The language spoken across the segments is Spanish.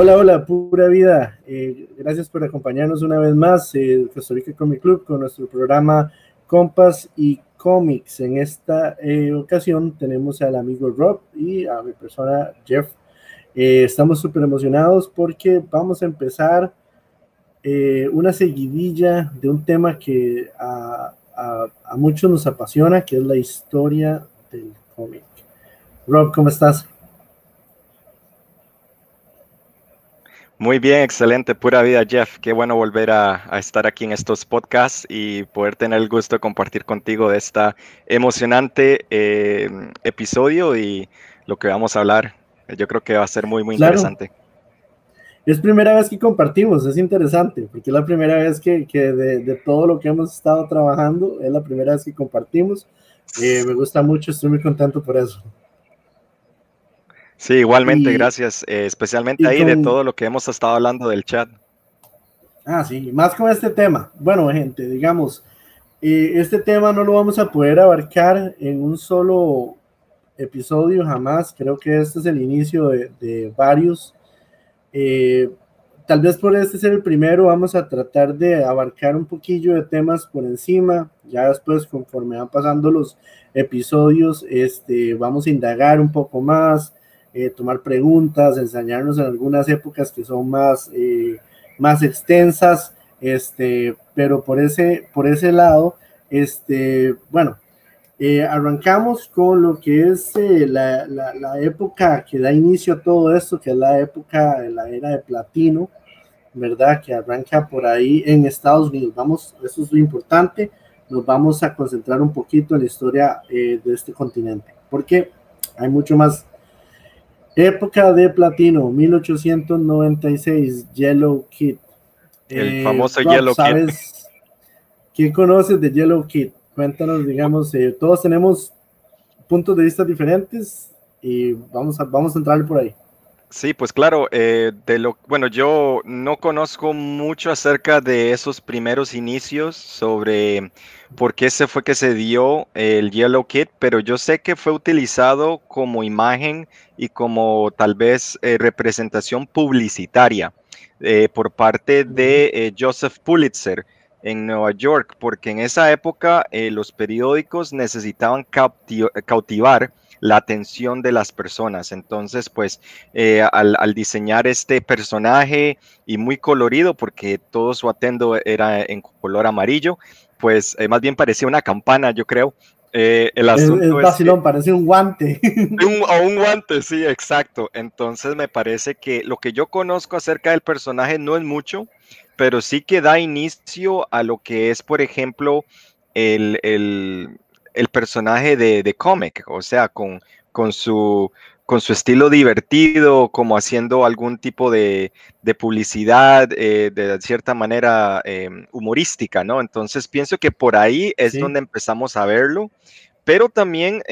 Hola, hola, pura vida. Gracias por acompañarnos una vez más, Costa Rica Comic Club, con nuestro programa Compas y Comics. En esta ocasión tenemos al amigo Rob y a mi persona Jeff. Estamos súper emocionados porque vamos a empezar una seguidilla de un tema que a muchos nos apasiona, que es la historia del cómic. Rob, ¿cómo estás? Muy bien, excelente, pura vida, Jeff. Qué bueno volver a estar aquí en estos podcasts y poder tener el gusto de compartir contigo de este emocionante episodio y lo que vamos a hablar. Yo creo que va a ser muy, muy interesante. Es primera vez que compartimos, es interesante, porque es la primera vez que de todo lo que hemos estado trabajando, es la primera vez que compartimos. Me gusta mucho, estoy muy contento por eso. Sí, igualmente, gracias, especialmente ahí de todo lo que hemos estado hablando del chat. Ah, sí, más con este tema. Bueno, gente, digamos, este tema no lo vamos a poder abarcar en un solo episodio jamás. Creo que este es el inicio de varios. Tal vez por este ser el primero, vamos a tratar de abarcar un poquillo de temas por encima. Ya después, conforme van pasando los episodios, vamos a indagar un poco más. Tomar preguntas, ensañarnos en algunas épocas que son más extensas, pero por ese lado, bueno, arrancamos con lo que es la época que da inicio a todo esto, que es la época de la era de Platino, ¿verdad? Que arranca por ahí en Estados Unidos. Vamos, eso es lo importante, nos vamos a concentrar un poquito en la historia de este continente, porque hay mucho más. Época de Platino, 1896, Yellow Kid. El famoso Yellow Kid. ¿Qué conoces de Yellow Kid? Cuéntanos, digamos, todos tenemos puntos de vista diferentes y vamos a entrar por ahí. Sí, pues claro, yo no conozco mucho acerca de esos primeros inicios sobre por qué se fue que se dio el Yellow Kid, pero yo sé que fue utilizado como imagen y como tal vez representación publicitaria por parte de Joseph Pulitzer en Nueva York, porque en esa época los periódicos necesitaban cautivar la atención de las personas. Entonces, pues, al diseñar este personaje y muy colorido, porque todo su atuendo era en color amarillo, pues, más bien parecía una campana, yo creo. El asunto es vacilón, parecía un guante. Un guante, sí, exacto. Entonces, me parece que lo que yo conozco acerca del personaje no es mucho, pero sí que da inicio a lo que es, por ejemplo, el personaje de cómic, o sea, con su estilo divertido, como haciendo algún tipo de publicidad, de cierta manera humorística, ¿no? Entonces pienso que por ahí es donde empezamos a verlo, pero también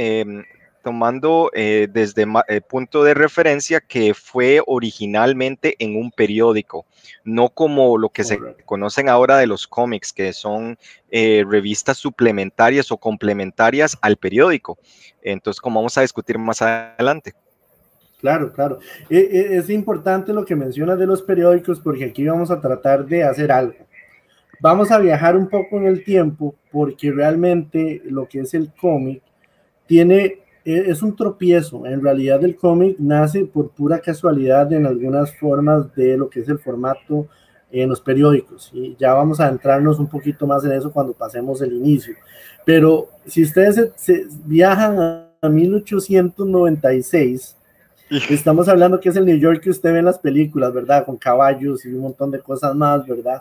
tomando desde el punto de referencia que fue originalmente en un periódico, no como lo que se conocen ahora de los cómics, que son revistas suplementarias o complementarias al periódico. Entonces, como vamos a discutir más adelante. Claro, claro. Es importante lo que mencionas de los periódicos, porque aquí vamos a tratar de hacer algo. Vamos a viajar un poco en el tiempo, porque realmente lo que es el cómic es un tropiezo. En realidad el cómic nace por pura casualidad en algunas formas de lo que es el formato en los periódicos, y ya vamos a adentrarnos un poquito más en eso cuando pasemos el inicio. Pero si ustedes se viajan a 1896, estamos hablando que es el New York que usted ve en las películas, ¿verdad? Con caballos y un montón de cosas más, ¿verdad?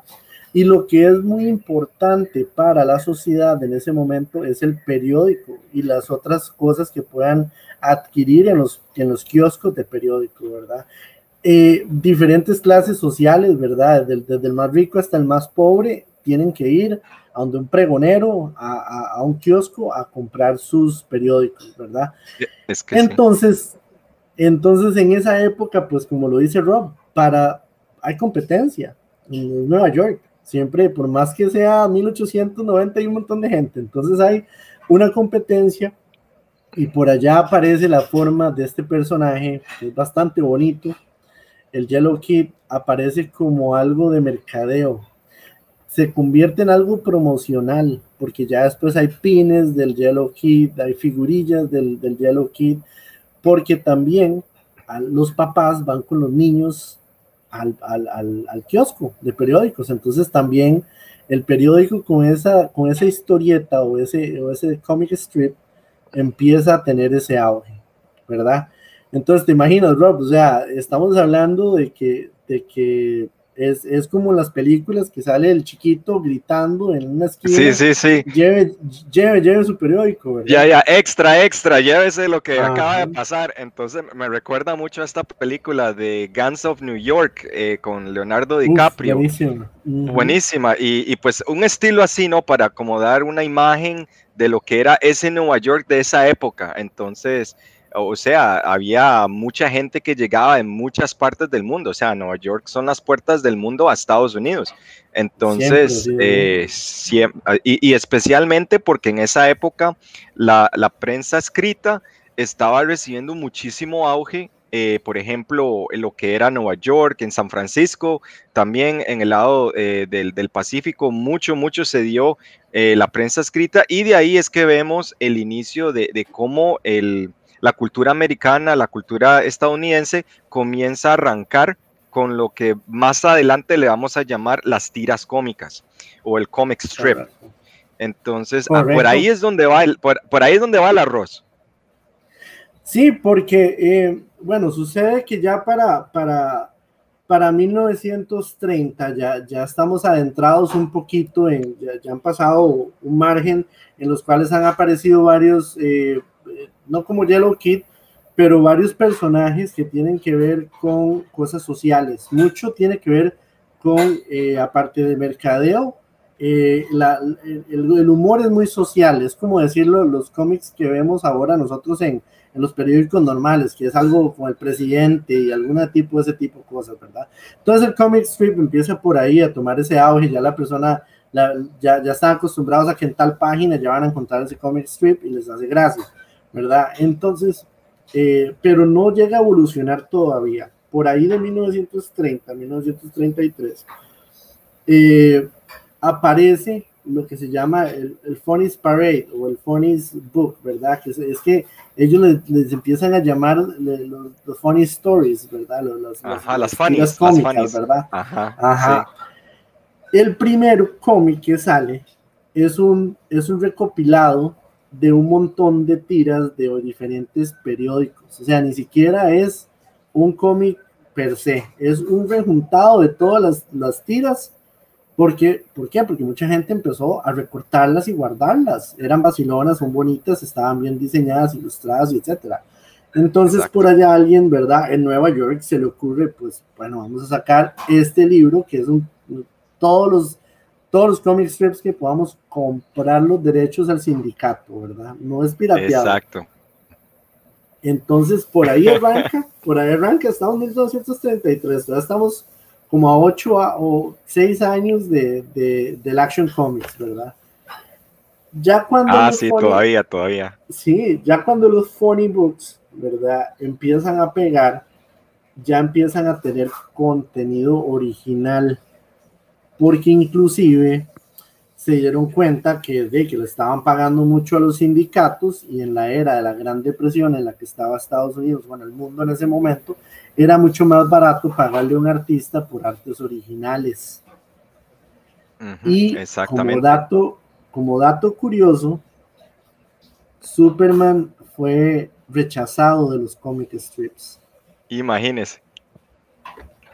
Y lo que es muy importante para la sociedad en ese momento es el periódico y las otras cosas que puedan adquirir en los kioscos de periódico, ¿verdad? Diferentes clases sociales, ¿verdad? Desde el más rico hasta el más pobre tienen que ir a donde un pregonero, a un kiosco, a comprar sus periódicos, ¿verdad? Es que entonces, en esa época, pues como lo dice Rob, hay competencia en Nueva York. Siempre, por más que sea 1890, hay un montón de gente, entonces hay una competencia y por allá aparece la forma de este personaje, que es bastante bonito, el Yellow Kid aparece como algo de mercadeo, se convierte en algo promocional, porque ya después hay pines del Yellow Kid, hay figurillas del Yellow Kid, porque también los papás van con los niños al kiosco de periódicos, entonces también el periódico con esa historieta o ese comic strip empieza a tener ese auge, ¿verdad? Entonces te imaginas, Rob, o sea, estamos hablando de que es como las películas que sale el chiquito gritando en una esquina. Sí, sí, sí. Lleve su periódico, ¿verdad? Ya, extra, llévese lo que acaba de pasar. Entonces me recuerda mucho a esta película de Gangs of New York con Leonardo DiCaprio. Buenísima. Buenísima. Y pues un estilo así, ¿no? Para acomodar una imagen de lo que era ese Nueva York de esa época. Entonces, o sea, había mucha gente que llegaba de muchas partes del mundo, o sea, Nueva York son las puertas del mundo a Estados Unidos, entonces, y especialmente porque en esa época la prensa escrita estaba recibiendo muchísimo auge, por ejemplo, en lo que era Nueva York, en San Francisco, también en el lado del Pacífico, mucho se dio la prensa escrita, y de ahí es que vemos el inicio de cómo la cultura americana, la cultura estadounidense comienza a arrancar con lo que más adelante le vamos a llamar las tiras cómicas o el comic strip. Entonces, por ahí es donde va el arroz. Sí, porque, bueno, sucede que ya para 1930 ya estamos adentrados un poquito, ya han pasado un margen en los cuales han aparecido varios... no como Yellow Kid, pero varios personajes que tienen que ver con cosas sociales, mucho tiene que ver con, aparte de mercadeo, el humor es muy social, es como decirlo, los cómics que vemos ahora nosotros en los periódicos normales, que es algo como el presidente y algún tipo de ese tipo de cosas, ¿verdad? Entonces el comic strip empieza por ahí a tomar ese auge, ya la persona... Ya están acostumbrados a que en tal página ya van a encontrar ese comic strip y les hace gracia, ¿verdad? Entonces, pero no llega a evolucionar todavía. Por ahí de 1930 a 1933 aparece lo que se llama el Funnies Parade o el Funnies Book, ¿verdad? Que es que ellos les empiezan a llamar los Funnies Stories, ¿verdad? Las Funnies cómicas, ¿verdad? Ajá. Sí. El primer cómic que sale es un recopilado de un montón de tiras de diferentes periódicos, o sea, ni siquiera es un cómic per se, es un rejuntado de todas las tiras. ¿Por qué? Porque mucha gente empezó a recortarlas y guardarlas, eran vacilonas, son bonitas, estaban bien diseñadas, ilustradas, etcétera. Entonces, exacto, por allá alguien, ¿verdad?, en Nueva York se le ocurre, pues, bueno, vamos a sacar este libro que es un... Todos los comic strips que podamos comprar los derechos al sindicato, ¿verdad? No es pirateado. Exacto. Entonces, por ahí arranca, estamos en 1933, ya estamos como a 8 o 6 años del Action Comics, ¿verdad? Ya cuando todavía. Sí, ya cuando los Funny Books, ¿verdad?, empiezan a pegar, ya empiezan a tener contenido original, porque inclusive se dieron cuenta que le estaban pagando mucho a los sindicatos, y en la era de la Gran Depresión en la que estaba Estados Unidos, bueno, el mundo en ese momento, era mucho más barato pagarle a un artista por artes originales. Y como dato curioso, Superman fue rechazado de los comic strips. Imagínese.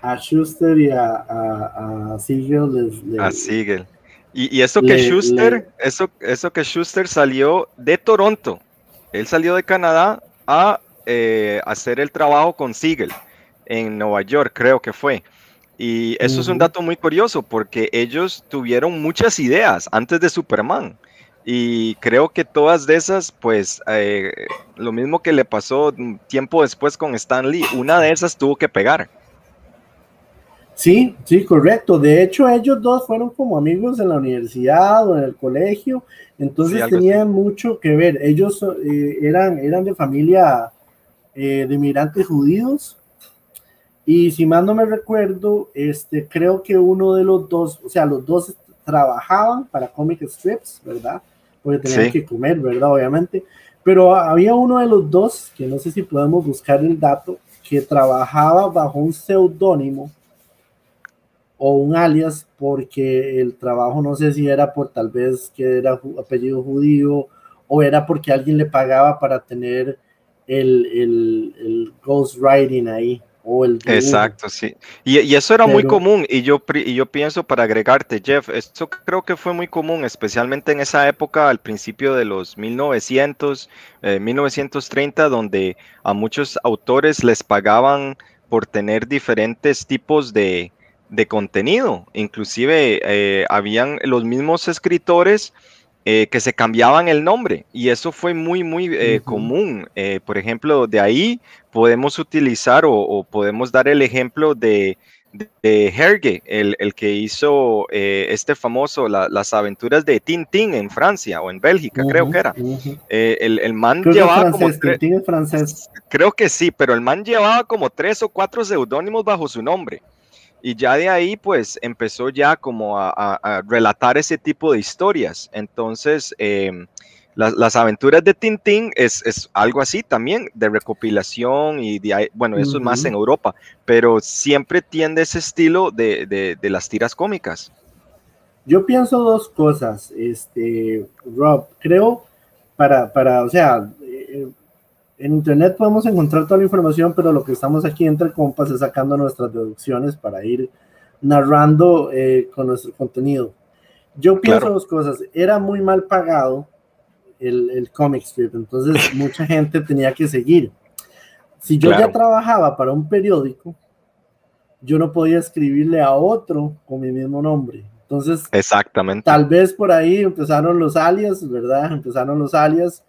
A Schuster y a Siegel. A Siegel. Y eso que Schuster salió de Toronto. Él salió de Canadá a hacer el trabajo con Siegel en Nueva York, creo que fue. Y eso es un dato muy curioso, porque ellos tuvieron muchas ideas antes de Superman. Y creo que todas de esas, pues, lo mismo que le pasó tiempo después con Stan Lee, una de esas tuvo que pegar. Sí, correcto. De hecho, ellos dos fueron como amigos en la universidad o en el colegio, entonces tenían mucho que ver. Ellos eran de familia de inmigrantes judíos, Y si más no me recuerdo, creo que uno de los dos, o sea, los dos trabajaban para comic strips, ¿verdad? Porque tenían que comer, ¿verdad? Obviamente. Pero había uno de los dos, que no sé si podemos buscar el dato, que trabajaba bajo un seudónimo o un alias, porque el trabajo no sé si era por tal vez que era apellido judío, o era porque alguien le pagaba para tener el ghostwriting ahí. O el exacto, sí. Y eso era muy común, y yo pienso, para agregarte, Jeff, esto creo que fue muy común, especialmente en esa época, al principio de los 1900, 1930, donde a muchos autores les pagaban por tener diferentes tipos de contenido. Inclusive habían los mismos escritores que se cambiaban el nombre, y eso fue muy, muy común. Por ejemplo, de ahí podemos utilizar o podemos dar el ejemplo de Hergé, el que hizo famoso, las aventuras de Tintín en Francia o en Bélgica, creo que era. El man creo llevaba francés, como Tintín es francés. Creo que sí, pero el man llevaba como 3 o 4 seudónimos bajo su nombre. Y ya de ahí, pues, empezó ya como a relatar ese tipo de historias. Entonces, las aventuras de Tintín es algo así también, de recopilación y de ahí, bueno, eso es más en Europa, pero siempre tiende ese estilo de las tiras cómicas. Yo pienso dos cosas, Rob. Creo, o sea, en internet podemos encontrar toda la información, pero lo que estamos aquí entre compas es sacando nuestras deducciones para ir narrando con nuestro contenido. Yo pienso dos cosas. Era muy mal pagado el comic strip, entonces mucha gente tenía que seguir. Si yo ya trabajaba para un periódico, yo no podía escribirle a otro con mi mismo nombre. Entonces, exactamente. Tal vez por ahí empezaron los alias, ¿verdad? Empezaron los alias.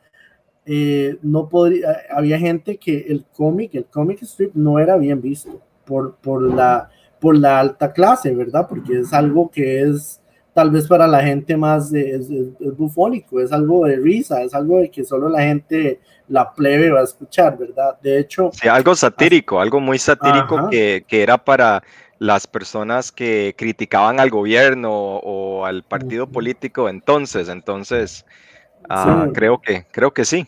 No podría, había gente que el comic strip no era bien visto por la alta clase, ¿verdad? Porque es algo que es tal vez para la gente más es bufónico, es algo de risa, es algo de que solo la gente, la plebe, va a escuchar, ¿verdad? De hecho, sí, algo satírico, algo muy satírico que era para las personas que criticaban al gobierno o al partido político entonces sí. Creo que sí.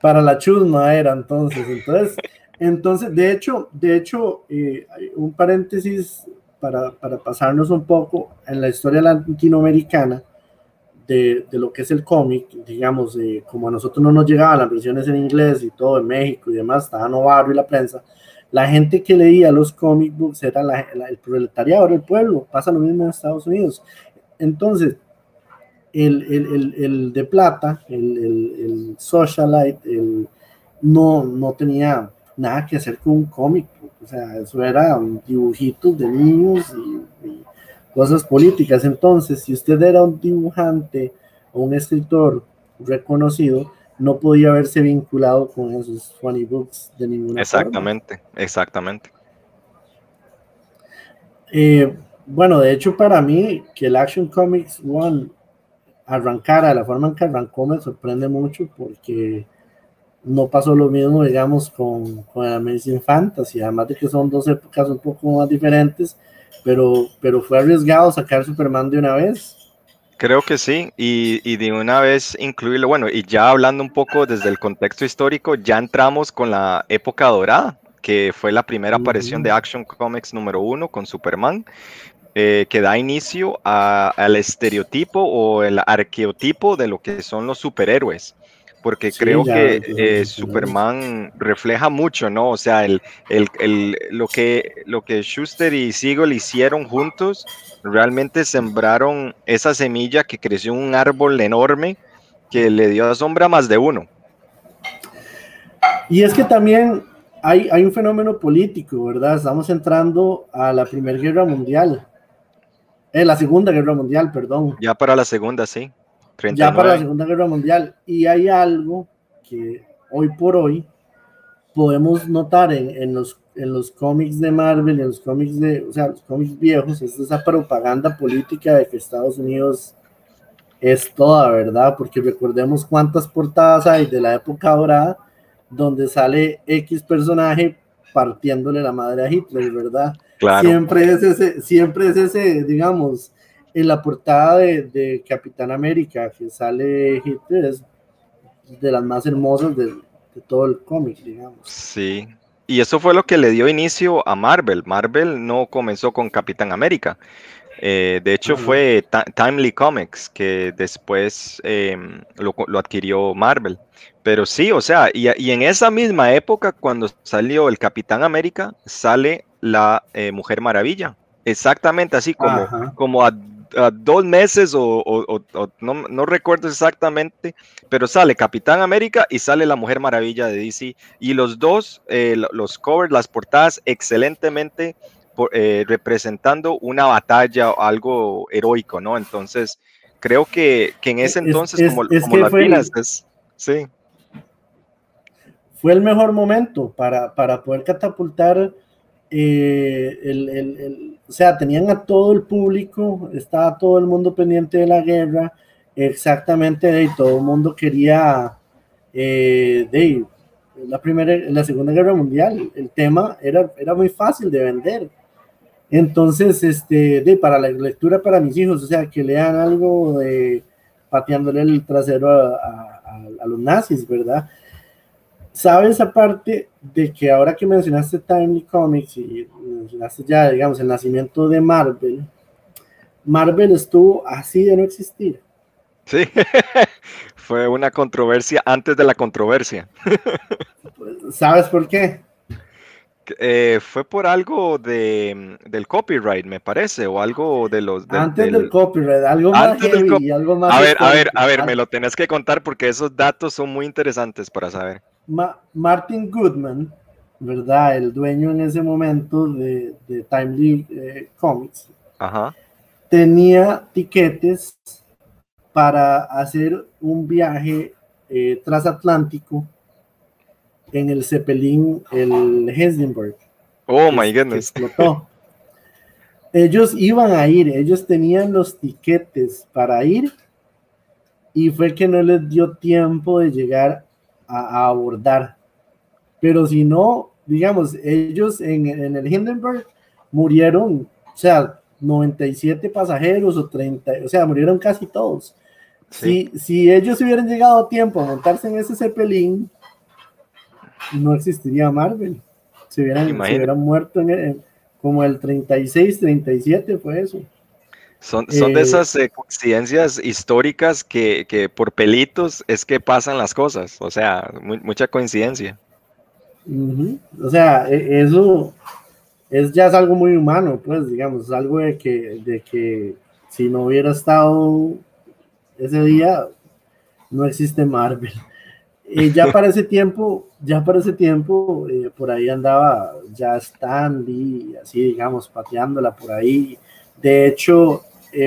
Para la chusma era entonces de hecho un paréntesis para pasarnos un poco en la historia latinoamericana de lo que es el cómic, digamos, como a nosotros no nos llegaban las versiones en inglés y todo en México y demás, estaba Novaro y la prensa, la gente que leía los comic books era el proletariado, era el pueblo. Pasa lo mismo en Estados Unidos. Entonces, el de plata, el socialite, no tenía nada que hacer con un cómic, o sea, eso era dibujitos de niños y cosas políticas. Entonces, si usted era un dibujante o un escritor reconocido, no podía haberse vinculado con esos funny books de ninguna forma. Exactamente. Bueno, de hecho, para mí, que el Action Comics 1 arrancara de la forma en que arrancó me sorprende mucho, porque no pasó lo mismo, digamos, con Amazing Fantasy, además de que son dos épocas un poco más diferentes, pero fue arriesgado sacar Superman de una vez. Creo que sí, y de una vez incluirlo, bueno, y ya hablando un poco desde el contexto histórico, ya entramos con la Época Dorada, que fue la primera aparición de Action Comics número 1 con Superman, que da inicio al estereotipo o el arqueotipo de lo que son los superhéroes, porque creo que Superman refleja mucho, ¿no? O sea, lo que Schuster y Siegel hicieron juntos, realmente sembraron esa semilla que creció un árbol enorme que le dio sombra a más de uno. Y es que también hay un fenómeno político, ¿verdad? Estamos entrando a la Primera Guerra Mundial. La Segunda Guerra Mundial, perdón. Ya para la Segunda, sí. 39. Ya para la Segunda Guerra Mundial. Y hay algo que hoy por hoy podemos notar en los cómics de Marvel, en los cómics los cómics viejos, es esa propaganda política de que Estados Unidos es toda, ¿verdad? Porque recordemos cuántas portadas hay de la Época Dorada donde sale X personaje partiéndole la madre a Hitler, ¿verdad? Claro. Siempre es ese, digamos, en la portada de Capitán América que sale Hitler, es de las más hermosas de todo el cómic, digamos. Sí. Y eso fue lo que le dio inicio a Marvel. Marvel no comenzó con Capitán América. De hecho, fue Timely Comics, que después lo adquirió Marvel. Pero sí, o sea, y en esa misma época, cuando salió el Capitán América, sale la Mujer Maravilla. Exactamente así, como a 2 meses o no recuerdo exactamente, pero sale Capitán América y sale la Mujer Maravilla de DC. Y los dos, los covers, las portadas, excelentemente representando una batalla, algo heroico, ¿no? Entonces, creo que en ese entonces, como las pilas, sí. Fue el mejor momento para poder catapultar. O sea, tenían a todo el público, estaba todo el mundo pendiente de la guerra, exactamente, y todo el mundo quería, la Segunda Guerra Mundial, el tema era muy fácil de vender. Entonces, para la lectura para mis hijos, o sea, que lean algo de pateándole el trasero a los nazis, ¿verdad? ¿Sabes, aparte de que ahora que mencionaste Timely Comics y mencionaste ya, digamos, el nacimiento de Marvel, Marvel estuvo así de no existir? Sí, fue una controversia antes de la controversia. ¿Sabes por qué? Fue por algo del copyright, me parece, o algo de los... Antes del copyright, algo más heavy y algo más... A ver, me lo tenés que contar porque esos datos son muy interesantes para saber. Martin Goodman, ¿verdad? El dueño en ese momento de Timely Comics, tenía tiquetes para hacer un viaje transatlántico en el Zeppelin, el Hindenburg. Oh my goodness. Explotó. Ellos iban a ir, ellos tenían los tiquetes para ir y fue que no les dio tiempo de llegar a abordar, pero si no, digamos, ellos en el Hindenburg murieron, o sea, 97 pasajeros o 30, o sea, murieron casi todos. Sí. Si ellos hubieran llegado a tiempo a montarse en ese Zeppelin, no existiría Marvel, se hubieran muerto como el 36, 37 fue eso. Son de esas coincidencias históricas que por pelitos es que pasan las cosas, o sea, mucha coincidencia. O sea, eso ya es algo muy humano, pues, digamos, algo de que si no hubiera estado ese día, no existe Marvel. Ya para ese tiempo, por ahí andaba ya Stan Lee, así, digamos, pateándola por ahí. De hecho,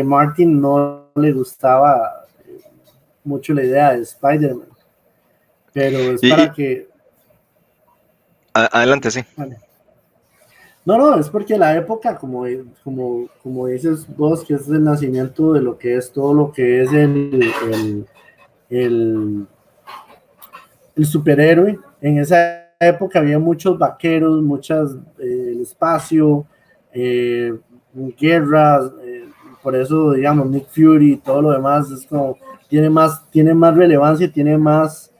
Martin no le gustaba mucho la idea de Spider-Man, pero adelante, sí. Vale. No, es porque la época, como dices vos, que es el nacimiento de lo que es todo lo que es el superhéroe. En esa época había muchos vaqueros, el espacio, guerras, por eso, digamos, Nick Fury y todo lo demás es como, tiene más relevancia, tiene más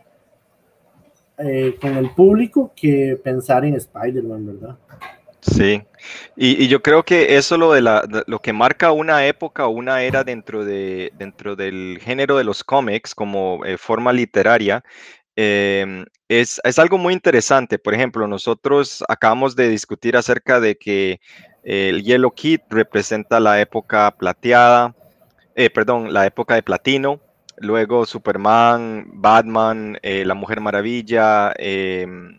con el público que pensar en Spider-Man, ¿verdad? Sí, y yo creo que eso lo que marca una época, una era dentro del género de los cómics como forma literaria. Es algo muy interesante. Por ejemplo, nosotros acabamos de discutir acerca de que el Yellow Kid representa la época plateada, la época de platino, luego Superman, Batman, la Mujer Maravilla, el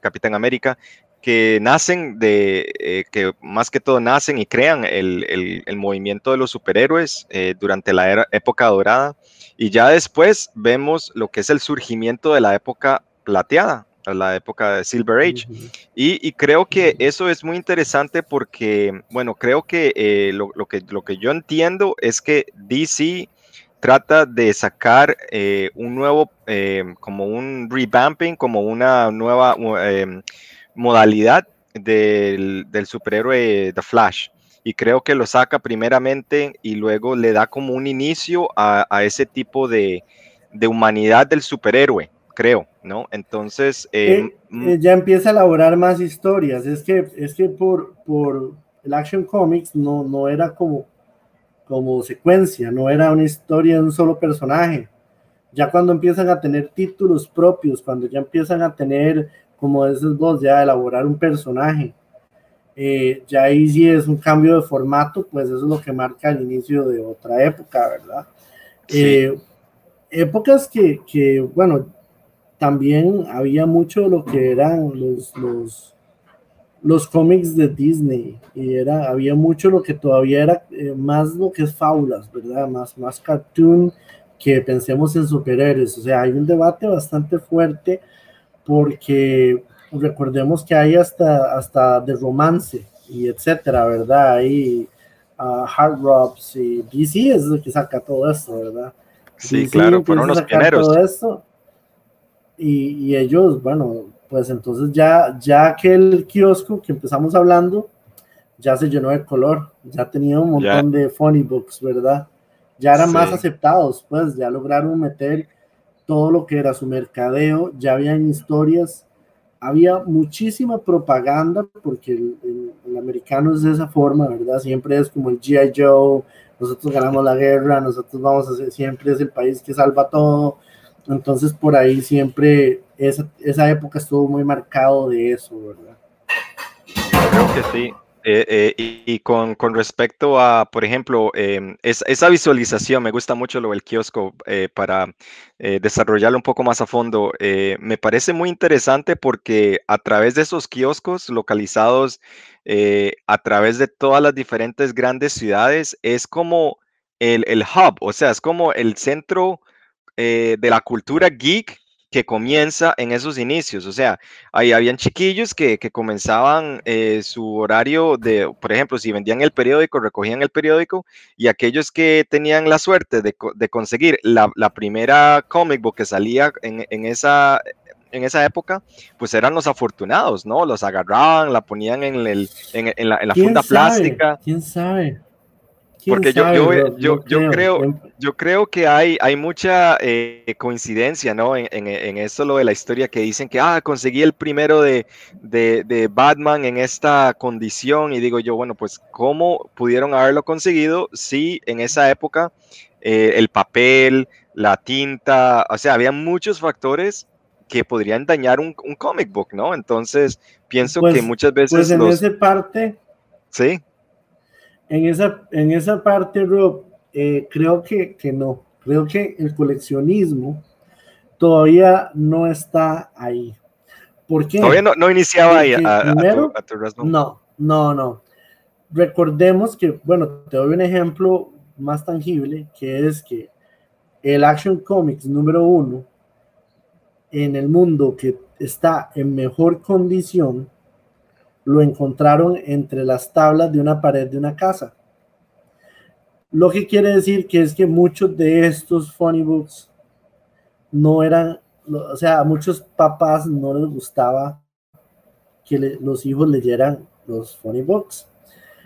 Capitán América, que nacen que más que todo nacen y crean el movimiento de los superhéroes durante la época dorada. Y ya después vemos lo que es el surgimiento de la época plateada, la época de Silver Age. Y creo que eso es muy interesante porque, bueno, creo que lo que yo entiendo es que DC trata de sacar un nuevo, como un revamping, como una nueva modalidad del superhéroe The Flash. Y creo que lo saca primeramente y luego le da como un inicio a ese tipo de humanidad del superhéroe, creo, ¿no? Entonces... ya empieza a elaborar más historias. Es que por el Action Comics no era como secuencia, no era una historia de un solo personaje. Ya cuando empiezan a tener títulos propios, cuando ya empiezan a tener, como esos dos, ya elaborar un personaje, ya ahí sí es un cambio de formato, pues eso es lo que marca el inicio de otra época, ¿verdad? Sí. Épocas que, bueno, también había mucho de lo que eran los cómics de Disney, y había mucho lo que todavía era más lo que es fábulas, ¿verdad? Más cartoon que pensemos en superhéroes. O sea, hay un debate bastante fuerte porque recordemos que hay hasta de romance y etcétera, ¿verdad? Hay Hard Robs y DC es el que saca todo esto, ¿verdad? Sí, DC, claro, fueron los pioneros. Todo esto, y ellos, bueno, pues entonces ya aquel kiosco que empezamos hablando ya se llenó de color, ya tenía un montón de funny books, ¿verdad? Ya eran más aceptados, pues ya lograron meter todo lo que era su mercadeo, ya habían historias, había muchísima propaganda, porque el americano es de esa forma, ¿verdad? Siempre es como el G.I. Joe, nosotros ganamos la guerra, nosotros vamos a ser, siempre es el país que salva todo. Entonces por ahí siempre esa época estuvo muy marcado de eso, ¿verdad? Creo que sí. Y con respecto a, por ejemplo, esa visualización, me gusta mucho lo del kiosco, para desarrollarlo un poco más a fondo. Me parece muy interesante porque a través de esos kioscos localizados, a través de todas las diferentes grandes ciudades, es como el hub, o sea, es como el centro de la cultura geek que comienza en esos inicios. O sea, ahí habían chiquillos que comenzaban su horario de, por ejemplo, si vendían el periódico, recogían el periódico, y aquellos que tenían la suerte de conseguir la primera comic book que salía en esa época, pues eran los afortunados, ¿no? Los agarraban, la ponían en la funda plástica. ¿Quién sabe? Porque yo creo que hay mucha coincidencia, ¿no? En esto, lo de la historia, que dicen que conseguí el primero de Batman en esta condición, y digo yo, bueno, pues ¿cómo pudieron haberlo conseguido si en esa época el papel, la tinta, o sea, había muchos factores que podrían dañar un comic book, ¿no? Entonces pienso que muchas veces... Pues en esa parte... Sí. En esa parte, Rob, creo que no. Creo que el coleccionismo todavía no está ahí. ¿Por qué? Todavía no iniciaba ahí. Primero, a tu razón. No. Recordemos que, bueno, te doy un ejemplo más tangible, que es que el Action Comics número 1 en el mundo que está en mejor condición lo encontraron entre las tablas de una pared de una casa. Lo que quiere decir que es que muchos de estos funny books no eran, o sea, a muchos papás no les gustaba que los hijos leyeran los funny books.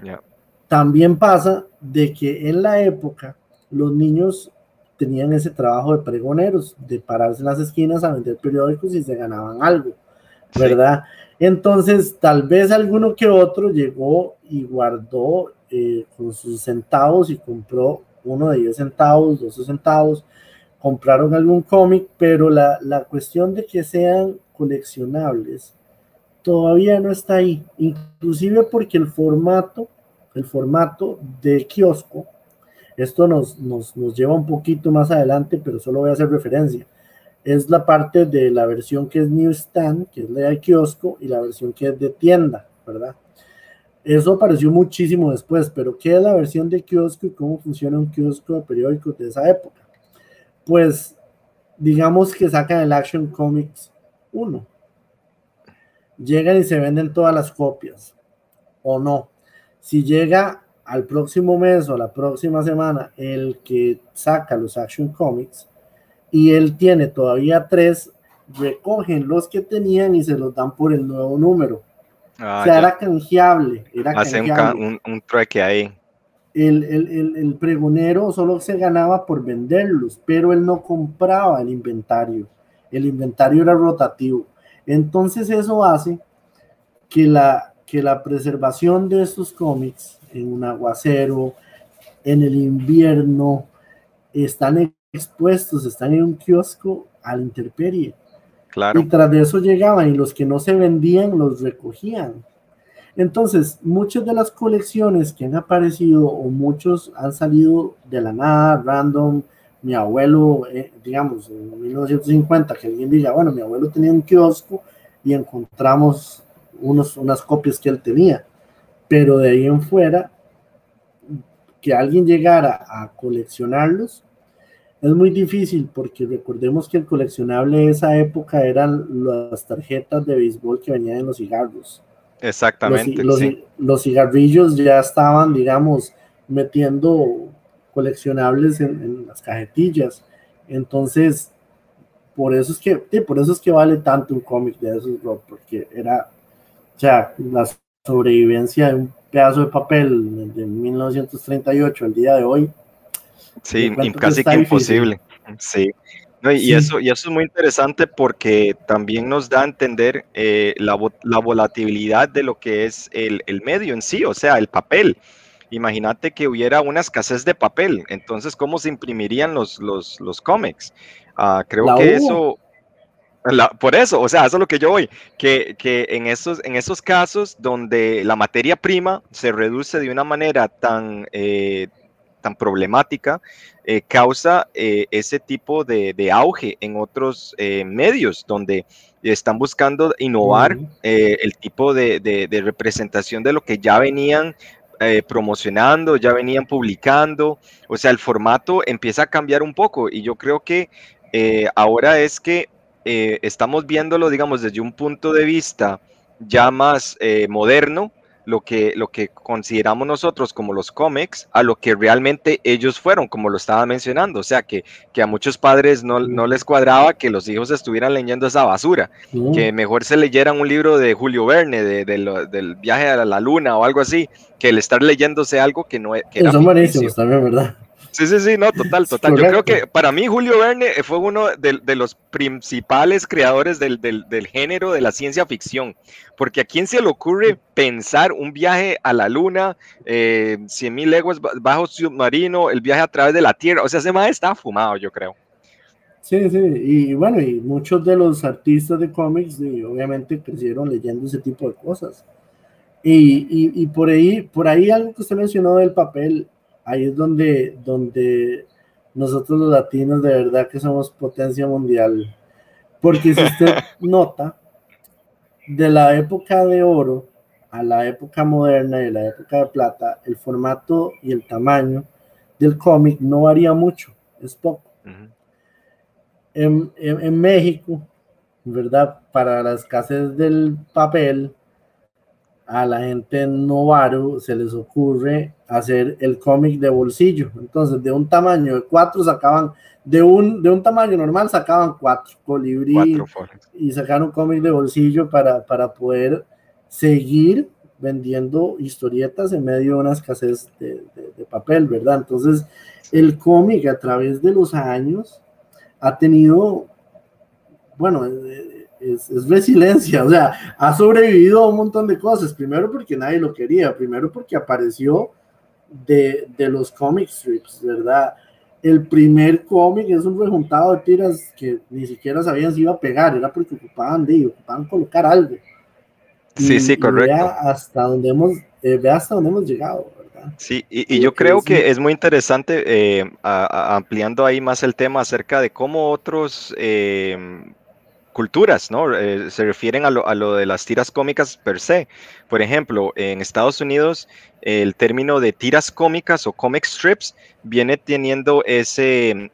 Yeah. También pasa de que en la época los niños tenían ese trabajo de pregoneros, de pararse en las esquinas a vender periódicos y se ganaban algo, ¿verdad? Sí. Entonces, tal vez alguno que otro llegó y guardó con sus centavos y compró uno de 10 centavos, 12 centavos, compraron algún cómic, pero la cuestión de que sean coleccionables todavía no está ahí, inclusive porque el formato de kiosco, esto nos lleva un poquito más adelante, pero solo voy a hacer referencia. Es la parte de la versión que es newsstand, que es la de kiosco, y la versión que es de tienda, ¿verdad? Eso apareció muchísimo después, pero ¿qué es la versión de kiosco y cómo funciona un kiosco de periódicos de esa época? Pues, digamos que sacan el Action Comics 1. Llegan y se venden todas las copias, o no. Si llega al próximo mes o la próxima semana el que saca los Action Comics y él tiene todavía 3, recogen los que tenían y se los dan por el nuevo número. Ah, o sea, ya. Era canjeable. Hacen un trueque ahí. El pregonero solo se ganaba por venderlos, pero él no compraba el inventario. El inventario era rotativo. Entonces eso hace que la preservación de estos cómics en un aguacero, en el invierno, están expuestos, están en un kiosco a la intemperie. Claro. Y tras de eso llegaban y los que no se vendían los recogían. Entonces, muchas de las colecciones que han aparecido o muchos han salido de la nada, random. Mi abuelo, digamos, en 1950, que alguien diga, bueno, mi abuelo tenía un kiosco y encontramos unas copias que él tenía, pero de ahí en fuera, que alguien llegara a coleccionarlos, es muy difícil, porque recordemos que el coleccionable de esa época eran las tarjetas de béisbol que venían en los cigarros. Exactamente. Los cigarrillos ya estaban, digamos, metiendo coleccionables en las cajetillas. Entonces, por eso es que vale tanto un cómic de esos, Rob, porque era, o sea, la sobrevivencia de un pedazo de papel de 1938 al día de hoy. Sí, casi que imposible. Sí. No, y, sí. Eso es muy interesante porque también nos da a entender la volatilidad de lo que es el medio en sí, o sea, el papel. Imagínate que hubiera una escasez de papel, entonces, ¿cómo se imprimirían los cómics? Creo que eso... por eso, o sea, eso es lo que yo voy, que en esos casos donde la materia prima se reduce de una manera tan problemática, causa ese tipo de auge en otros medios donde están buscando innovar el tipo de representación de lo que ya venían promocionando, ya venían publicando. O sea, el formato empieza a cambiar un poco y yo creo que ahora es que estamos viéndolo, digamos, desde un punto de vista ya más moderno, lo que consideramos nosotros como los cómics, a lo que realmente ellos fueron, como lo estaba mencionando. O sea, que a muchos padres no les cuadraba que los hijos estuvieran leyendo esa basura, que mejor se leyeran un libro de Julio Verne, del viaje a la luna o algo así, que el estar leyéndose algo que no que era. Son buenísimos también, ¿verdad? Sí, no, total. Correcto. Yo creo que para mí Julio Verne fue uno de los principales creadores del género de la ciencia ficción, porque ¿a quién se le ocurre pensar un viaje a la luna, 100.000 leguas bajo submarino, el viaje a través de la Tierra? O sea, ese mae está fumado, yo creo. Sí, y bueno, y muchos de los artistas de cómics obviamente crecieron leyendo ese tipo de cosas. Y por ahí algo que usted mencionó del papel, ahí es donde nosotros los latinos de verdad que somos potencia mundial, porque si usted nota, de la época de oro a la época moderna y a la época de plata, el formato y el tamaño del cómic no varía mucho, es poco. En México, ¿verdad? Para la escasez del papel, a la gente en Novaro se les ocurre hacer el cómic de bolsillo. Entonces, de un tamaño de 4 sacaban, de un tamaño normal sacaban 4 colibrí, 4 y sacaron cómic de bolsillo para poder seguir vendiendo historietas en medio de una escasez de papel, ¿verdad? Entonces, el cómic a través de los años ha tenido, bueno, es resiliencia, o sea, ha sobrevivido a un montón de cosas, primero porque nadie lo quería, primero porque apareció de los comic strips, ¿verdad? El primer cómic es un rejuntado de tiras que ni siquiera sabían si iba a pegar, era porque ocupaban colocar algo. Sí, correcto. Vea hasta donde hemos llegado. Sí, y yo creo que es muy interesante, ampliando ahí más el tema acerca de cómo otros... culturas, ¿no? Se refieren a lo de las tiras cómicas per se. Por ejemplo, en Estados Unidos el término de tiras cómicas o comic strips viene teniendo ese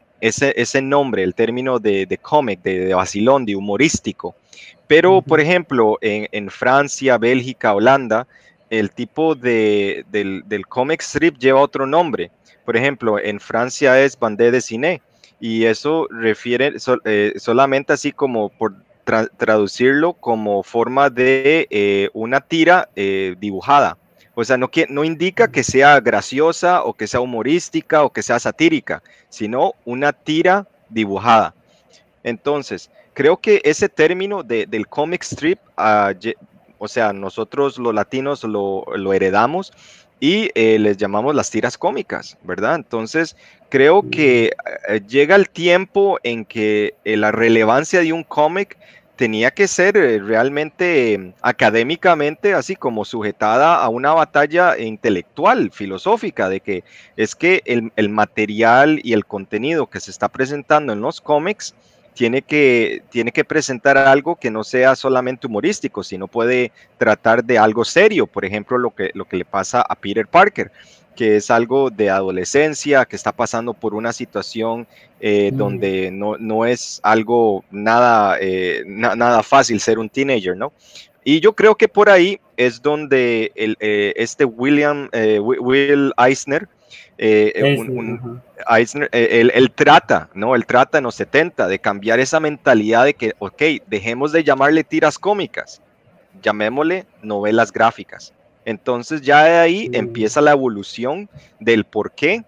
nombre, el término de cómic, de vacilón, de humorístico. Pero, por ejemplo, en Francia, Bélgica, Holanda, el tipo del comic strip lleva otro nombre. Por ejemplo, en Francia es bande dessinée, y eso refiere solamente así como por traducirlo como forma de una tira dibujada. O sea, no indica que sea graciosa o que sea humorística o que sea satírica, sino una tira dibujada. Entonces, creo que ese término del comic strip, o sea, nosotros los latinos lo heredamos y les llamamos las tiras cómicas, ¿verdad? Entonces, creo que llega el tiempo en que la relevancia de un cómic tenía que ser realmente académicamente, así como sujetada a una batalla intelectual, filosófica, de que es que el material y el contenido que se está presentando en los cómics tiene que presentar algo que no sea solamente humorístico, sino puede tratar de algo serio. Por ejemplo, lo que le pasa a Peter Parker, que es algo de adolescencia, que está pasando por una situación donde no es algo nada fácil ser un teenager, ¿no? Y yo creo que por ahí es donde Will Eisner, él trata, ¿no? Él trata en los 70 de cambiar esa mentalidad de que, ok, dejemos de llamarle tiras cómicas, llamémosle novelas gráficas. Entonces ya de ahí empieza la evolución del por qué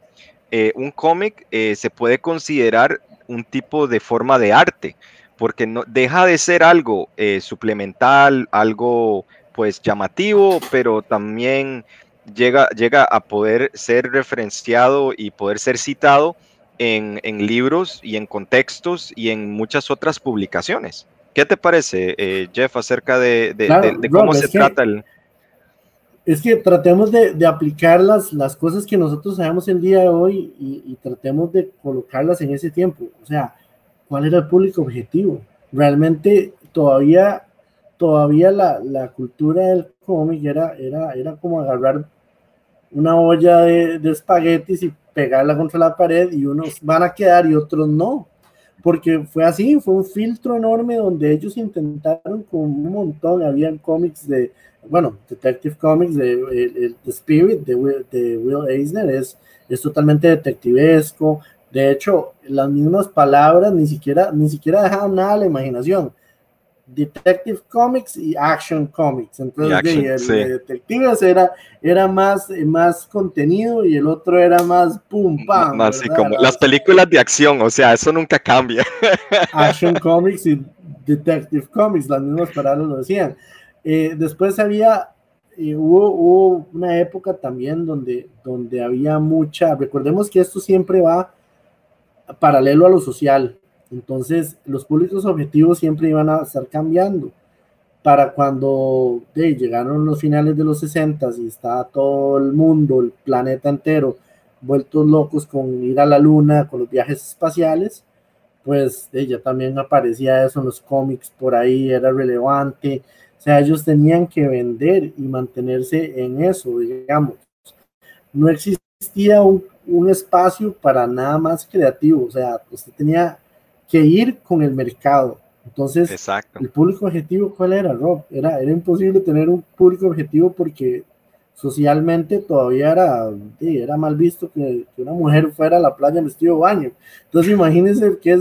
un cómic se puede considerar un tipo de forma de arte, porque no deja de ser algo suplemental, algo pues llamativo, pero también llega a poder ser referenciado y poder ser citado en libros y en contextos y en muchas otras publicaciones. ¿Qué te parece, Jeff, acerca de cómo se trata el... Es que tratemos de aplicar las cosas que nosotros sabemos el día de hoy y tratemos de colocarlas en ese tiempo. O sea, ¿cuál era el público objetivo? Realmente todavía la cultura del cómic era como agarrar una olla de espaguetis y pegarla contra la pared, y unos van a quedar y otros no. Porque fue así, fue un filtro enorme donde ellos intentaron con un montón. Habían cómics Detective Comics, de Spirit, de Will Eisner, es totalmente detectivesco. De hecho, las mismas palabras ni siquiera dejaban nada a la imaginación. Detective Comics y Action Comics. Entonces, de detectives era más contenido y el otro era más pum, pam. Más así como las películas de acción, o sea, eso nunca cambia. Action Comics y Detective Comics, las mismas palabras lo decían. Después hubo una época también donde había mucha... Recordemos que esto siempre va paralelo a lo social. Entonces, los públicos objetivos siempre iban a estar cambiando. Para cuando llegaron los finales de los 60s y estaba todo el mundo, el planeta entero, vueltos locos con ir a la luna, con los viajes espaciales, pues ya también aparecía eso en los cómics por ahí, era relevante. O sea, ellos tenían que vender y mantenerse en eso, digamos. No existía un espacio para nada más creativo. O sea, usted tenía que ir con el mercado. Entonces, exacto. El público objetivo, ¿cuál era, Rob? Era imposible tener un público objetivo porque socialmente todavía era mal visto que una mujer fuera a la playa vestido de baño. Entonces, imagínense qué es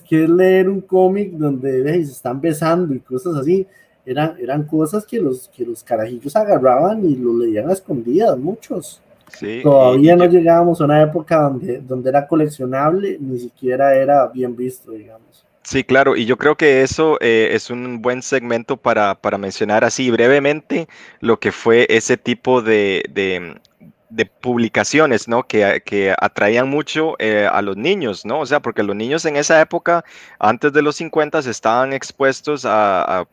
que es leer un cómic donde se están besando y cosas así. Eran cosas que los carajillos agarraban y los leían a escondidas, muchos. Sí, todavía no llegábamos a una época donde era coleccionable, ni siquiera era bien visto, digamos. Sí, claro, y yo creo que eso es un buen segmento para mencionar así brevemente lo que fue ese tipo de publicaciones, ¿no? Que atraían mucho a los niños, ¿no? O sea, porque los niños en esa época, antes de los 50, estaban expuestos a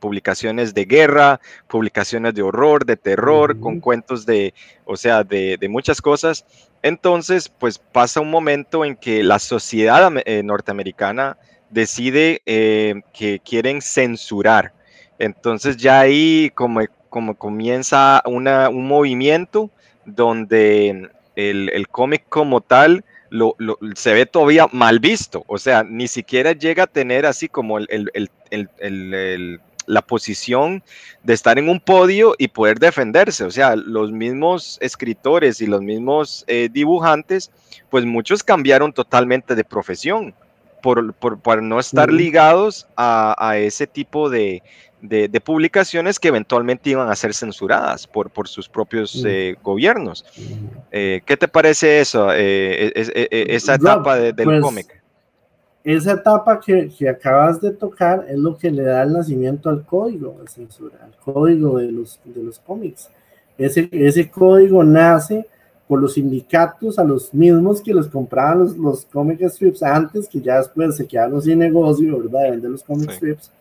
publicaciones de guerra, publicaciones de horror, de terror, con cuentos de muchas cosas. Entonces, pues pasa un momento en que la sociedad norteamericana decide que quieren censurar. Entonces ya ahí como comienza un movimiento donde el cómic como tal se ve todavía mal visto. O sea, ni siquiera llega a tener así como la posición de estar en un podio y poder defenderse. O sea, los mismos escritores y los mismos dibujantes, pues muchos cambiaron totalmente de profesión por no estar ligados a ese tipo de publicaciones que eventualmente iban a ser censuradas por sus propios gobiernos. ¿Qué te parece eso, esa etapa del cómic? Esa etapa que acabas de tocar es lo que le da el nacimiento al código de censura, al código de los cómics. Ese código nace por los sindicatos, a los mismos que les compraban los comic strips antes, que ya después se quedaron sin negocio, ¿verdad?, de vender los comic strips.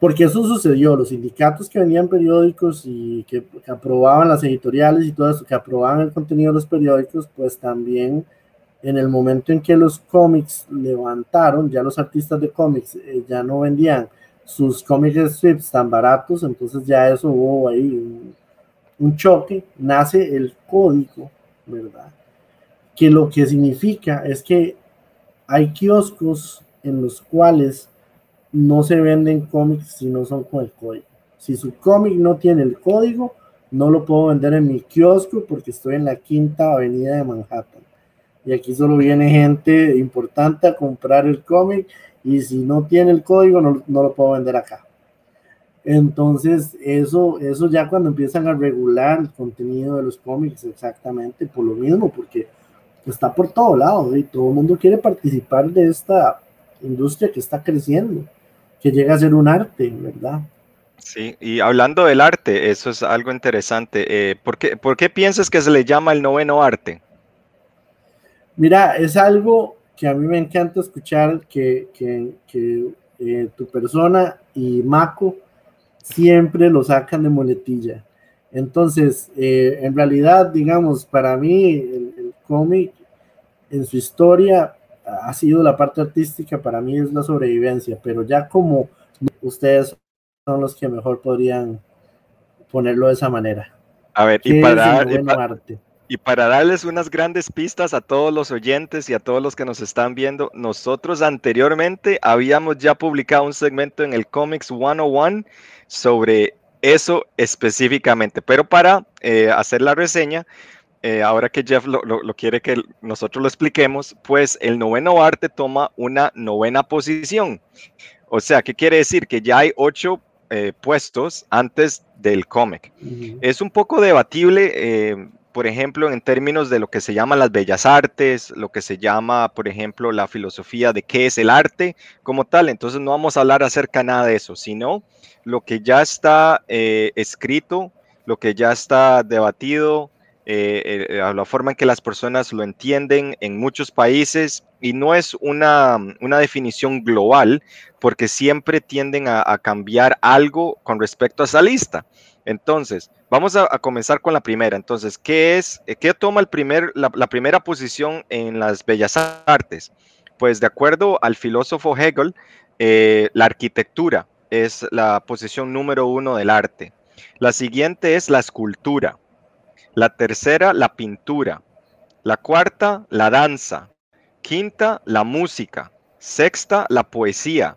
Porque eso sucedió, los sindicatos que vendían periódicos y que aprobaban las editoriales y todo eso, que aprobaban el contenido de los periódicos, pues también en el momento en que los cómics levantaron, ya los artistas de cómics ya no vendían sus comic strips tan baratos, entonces ya eso hubo ahí un choque, nace el código, ¿verdad? Que lo que significa es que hay kioscos en los cuales no se venden cómics si no son con el código. Si su cómic no tiene el código, no lo puedo vender en mi kiosco porque estoy en la 5ª Avenida de Manhattan. Y aquí solo viene gente importante a comprar el cómic y si no tiene el código no lo puedo vender acá. Entonces eso ya cuando empiezan a regular el contenido de los cómics, exactamente por lo mismo, porque está por todo lado y todo el mundo quiere participar de esta industria que está creciendo, que llega a ser un arte, ¿verdad? Sí, y hablando del arte, eso es algo interesante. ¿Por qué piensas que se le llama el noveno arte? Mira, es algo que a mí me encanta escuchar, que tu persona y Mako siempre lo sacan de muletilla. Entonces, en realidad, digamos, para mí el cómic en su historia ha sido la parte artística, para mí es la sobrevivencia, pero ya como ustedes son los que mejor podrían ponerlo de esa manera. A ver, y para darles unas grandes pistas a todos los oyentes y a todos los que nos están viendo, nosotros anteriormente habíamos ya publicado un segmento en el Comics 101 sobre eso específicamente, pero para hacer la reseña, ahora que Jeff lo quiere que nosotros lo expliquemos, pues el noveno arte toma una 9ª posición. O sea, ¿qué quiere decir? Que ya hay 8 puestos antes del cómic. Es un poco debatible, por ejemplo, en términos de lo que se llama las bellas artes, lo que se llama, por ejemplo, la filosofía de qué es el arte como tal. Entonces no vamos a hablar acerca nada de eso, sino lo que ya está escrito, lo que ya está debatido, la forma en que las personas lo entienden en muchos países, y no es una definición global porque siempre tienden a cambiar algo con respecto a esa lista. Entonces, vamos a comenzar con la primera. Entonces, ¿qué toma la primera posición en las bellas artes? Pues de acuerdo al filósofo Hegel, la arquitectura es la posición número 1 del arte. La siguiente es la escultura. La tercera, la pintura. La cuarta, la danza. Quinta, la música. Sexta, la poesía.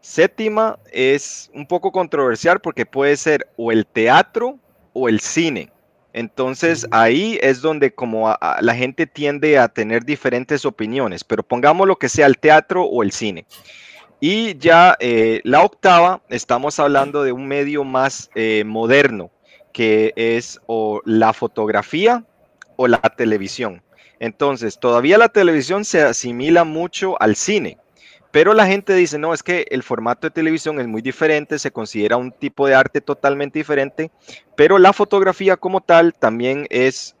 Séptima es un poco controversial porque puede ser o el teatro o el cine. Entonces ahí es donde como la gente tiende a tener diferentes opiniones, pero pongamos lo que sea el teatro o el cine. Y ya la octava, estamos hablando de un medio más moderno, que es o la fotografía o la televisión. Entonces, todavía la televisión se asimila mucho al cine, pero la gente dice, no, es que el formato de televisión es muy diferente, se considera un tipo de arte totalmente diferente, pero la fotografía como tal también es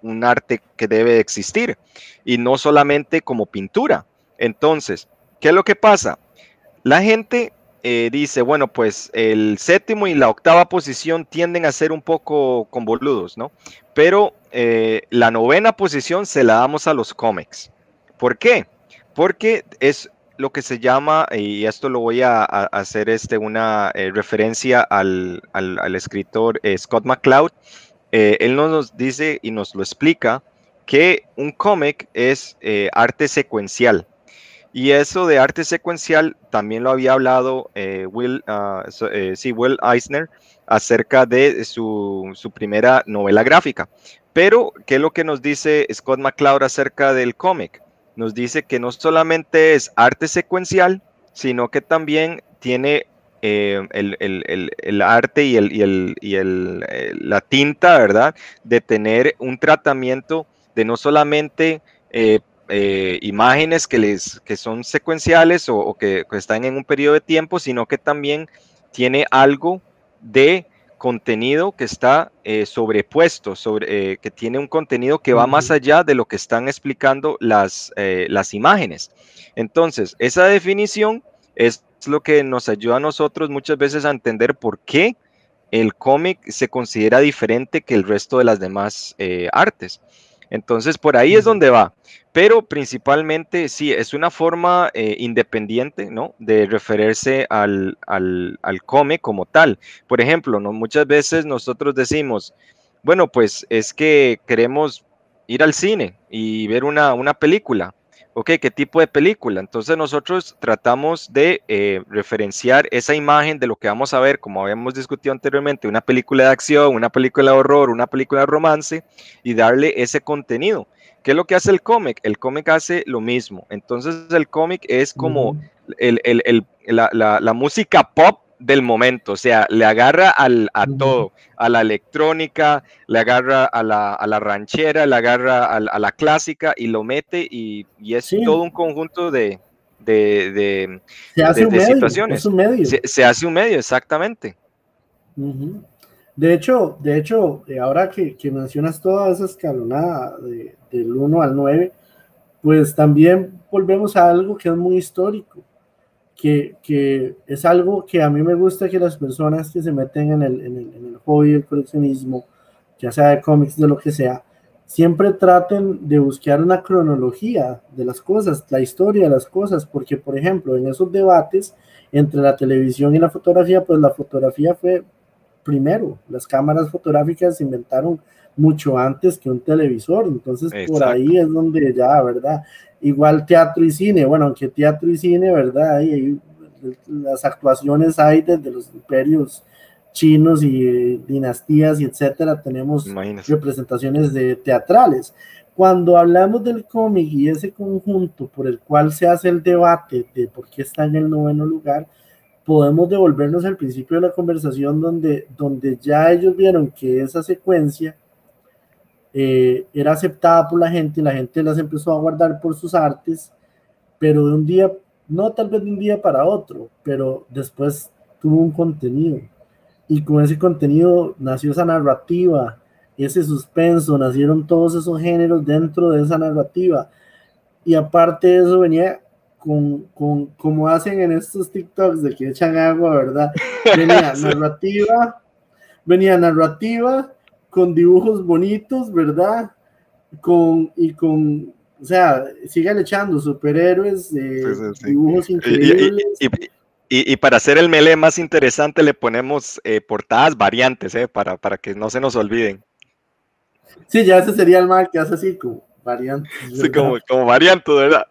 un arte que debe existir, y no solamente como pintura. Entonces, ¿qué es lo que pasa? La gente dice, bueno, pues el 7º y la 8ª posición tienden a ser un poco convolutos, ¿no? Pero la 9ª posición se la damos a los cómics. ¿Por qué? Porque es lo que se llama, y esto lo voy a hacer una referencia al escritor Scott McCloud. Él nos dice y nos lo explica que un cómic es arte secuencial. Y eso de arte secuencial también lo había hablado Will Eisner acerca de su primera novela gráfica. Pero, ¿qué es lo que nos dice Scott McCloud acerca del cómic? Nos dice que no solamente es arte secuencial, sino que también tiene el arte y la tinta, ¿verdad? De tener un tratamiento de no solamente imágenes que son secuenciales o que están en un periodo de tiempo, sino que también tiene algo de contenido que está sobrepuesto, que tiene un contenido que va más allá de lo que están explicando las imágenes. Entonces, esa definición es lo que nos ayuda a nosotros muchas veces a entender por qué el cómic se considera diferente que el resto de las demás artes. Entonces, por ahí es donde va. Pero principalmente, sí, es una forma independiente, ¿no?, de referirse al cómic como tal. Por ejemplo, ¿no?, muchas veces nosotros decimos, bueno, pues es que queremos ir al cine y ver una película. Ok, ¿qué tipo de película? Entonces nosotros tratamos de referenciar esa imagen de lo que vamos a ver, como habíamos discutido anteriormente, una película de acción, una película de horror, una película de romance, y darle ese contenido. ¿Qué es lo que hace el cómic? El cómic hace lo mismo. Entonces el cómic es como la música pop del momento, o sea, le agarra a todo, a la electrónica, le agarra a la ranchera, le agarra a la clásica y lo mete y es todo un conjunto de situaciones. Es un medio. Se hace un medio, exactamente. De hecho, ahora que mencionas toda esa escalonada del 1 al 9, pues también volvemos a algo que es muy histórico. Que es algo que a mí me gusta que las personas que se meten en el hobby del coleccionismo, ya sea de cómics, de lo que sea, siempre traten de buscar una cronología de las cosas, la historia de las cosas, porque, por ejemplo, en esos debates entre la televisión y la fotografía, pues la fotografía fue primero, las cámaras fotográficas se inventaron mucho antes que un televisor, entonces Exacto. por ahí es donde ya, ¿verdad? Igual teatro y cine, bueno, aunque teatro y cine, ¿verdad? Las actuaciones hay desde los imperios chinos y dinastías y etcétera, tenemos Imagínese. Representaciones teatrales. Cuando hablamos del cómic y ese conjunto por el cual se hace el debate de por qué está en el 9º lugar, podemos devolvernos al principio de la conversación donde ya ellos vieron que esa secuencia era aceptada por la gente y la gente las empezó a guardar por sus artes, pero de un día, no tal vez de un día para otro, pero después tuvo un contenido y con ese contenido nació esa narrativa, ese suspenso, nacieron todos esos géneros dentro de esa narrativa y aparte de eso venía como hacen en estos TikToks de que echan agua, ¿verdad? Venía narrativa con dibujos bonitos, ¿verdad? O sea, sigan echando superhéroes, dibujos increíbles. Y para hacer el melee más interesante le ponemos portadas variantes, para que no se nos olviden. Sí, ya ese sería el mal que hace así, como variantes. ¿Verdad? Sí, como variantes, ¿verdad?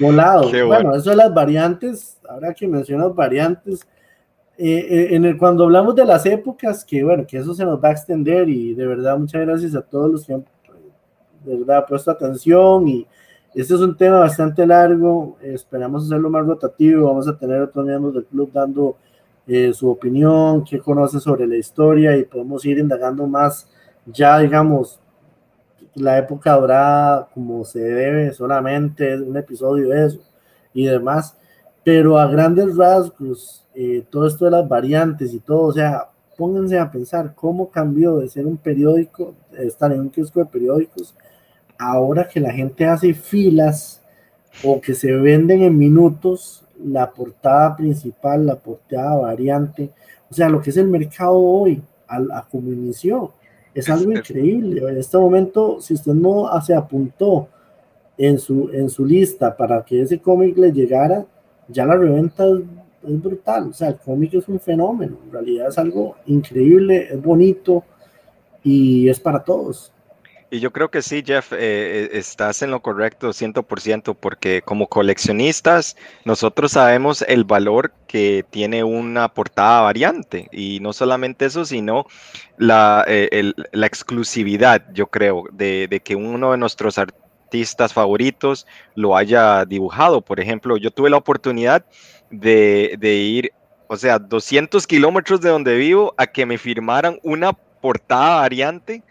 Volado. Bueno, eso de las variantes, ahora que mencionas variantes, cuando hablamos de las épocas, que bueno, que eso se nos va a extender y de verdad muchas gracias a todos los que han de verdad puesto atención y este es un tema bastante largo, esperamos hacerlo más rotativo, vamos a tener otros miembros del club dando su opinión, qué conocen sobre la historia y podemos ir indagando más ya digamos la época dorada como se debe, solamente un episodio de eso y demás, pero a grandes rasgos todo esto de las variantes y todo, o sea, pónganse a pensar cómo cambió de ser un periódico, de estar en un kiosco de periódicos, ahora que la gente hace filas o que se venden en minutos la portada principal, la portada variante, o sea, lo que es el mercado hoy, a como inició. Es algo increíble. En este momento, si usted no se apuntó en su lista para que ese cómic le llegara, ya la reventa es brutal. O sea, el cómic es un fenómeno. En realidad es algo increíble, es bonito y es para todos. Y yo creo que sí, Jeff, estás en lo correcto 100%, porque como coleccionistas nosotros sabemos el valor que tiene una portada variante, y no solamente eso, sino la exclusividad, yo creo, de que uno de nuestros artistas favoritos lo haya dibujado. Por ejemplo, yo tuve la oportunidad de ir, o sea, 200 kilómetros de donde vivo a que me firmaran una portada variante.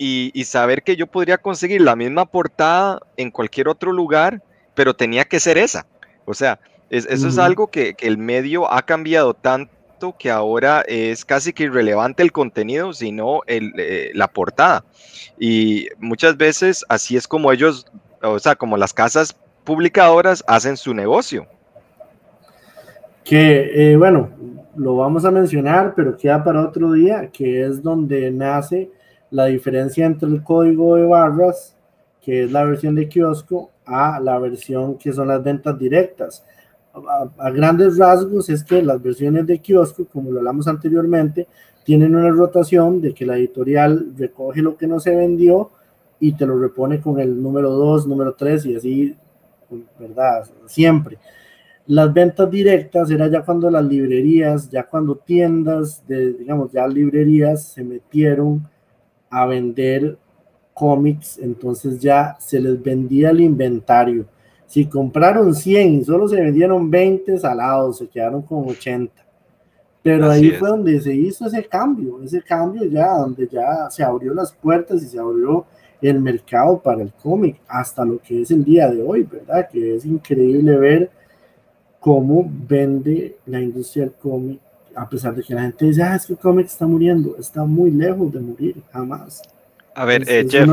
Y saber que yo podría conseguir la misma portada en cualquier otro lugar, pero tenía que ser esa. O sea, eso es algo que el medio ha cambiado tanto que ahora es casi que irrelevante el contenido, sino la portada. Y muchas veces así es como ellos, o sea, como las casas publicadoras hacen su negocio. Que, bueno, lo vamos a mencionar, pero queda para otro día, que es donde nace la diferencia entre el código de barras, que es la versión de kiosco, a la versión que son las ventas directas. A grandes rasgos es que las versiones de kiosco, como lo hablamos anteriormente, tienen una rotación de que la editorial recoge lo que no se vendió y te lo repone con el número 2, número 3 y así, ¿verdad? Siempre. Las ventas directas era ya cuando las librerías, ya cuando tiendas, ya librerías se metieron a vender cómics, entonces ya se les vendía el inventario. Si compraron 100 y solo se vendieron 20, salados, se quedaron con 80. Pero así ahí es. Fue donde se hizo ese cambio ya, donde ya se abrió las puertas y se abrió el mercado para el cómic, hasta lo que es el día de hoy, ¿verdad? Que es increíble ver cómo vende la industria del cómic, a pesar de que la gente dice, es que el cómic está muriendo, está muy lejos de morir, jamás. A ver, Jeff,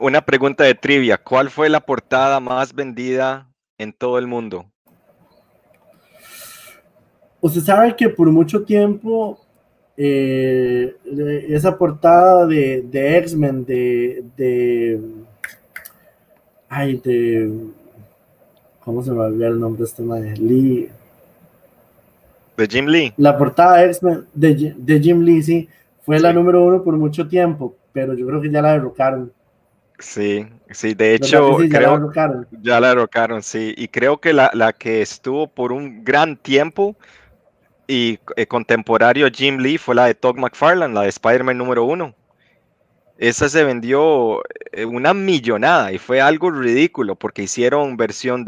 una pregunta de trivia, ¿cuál fue la portada más vendida en todo el mundo? Usted sabe que por mucho tiempo esa portada de X-Men, ¿cómo se me olvidó el nombre de este man? Lee... de Jim Lee. La portada de X-Men de Jim Lee, sí, fue la número 1 por mucho tiempo, pero yo creo que ya la derrocaron. Sí, de hecho, sí, creo, ya la derrocaron, sí, y creo que la que estuvo por un gran tiempo y contemporáneo Jim Lee fue la de Todd McFarlane, la de Spider-Man número 1. Esa se vendió una millonada y fue algo ridículo porque hicieron versión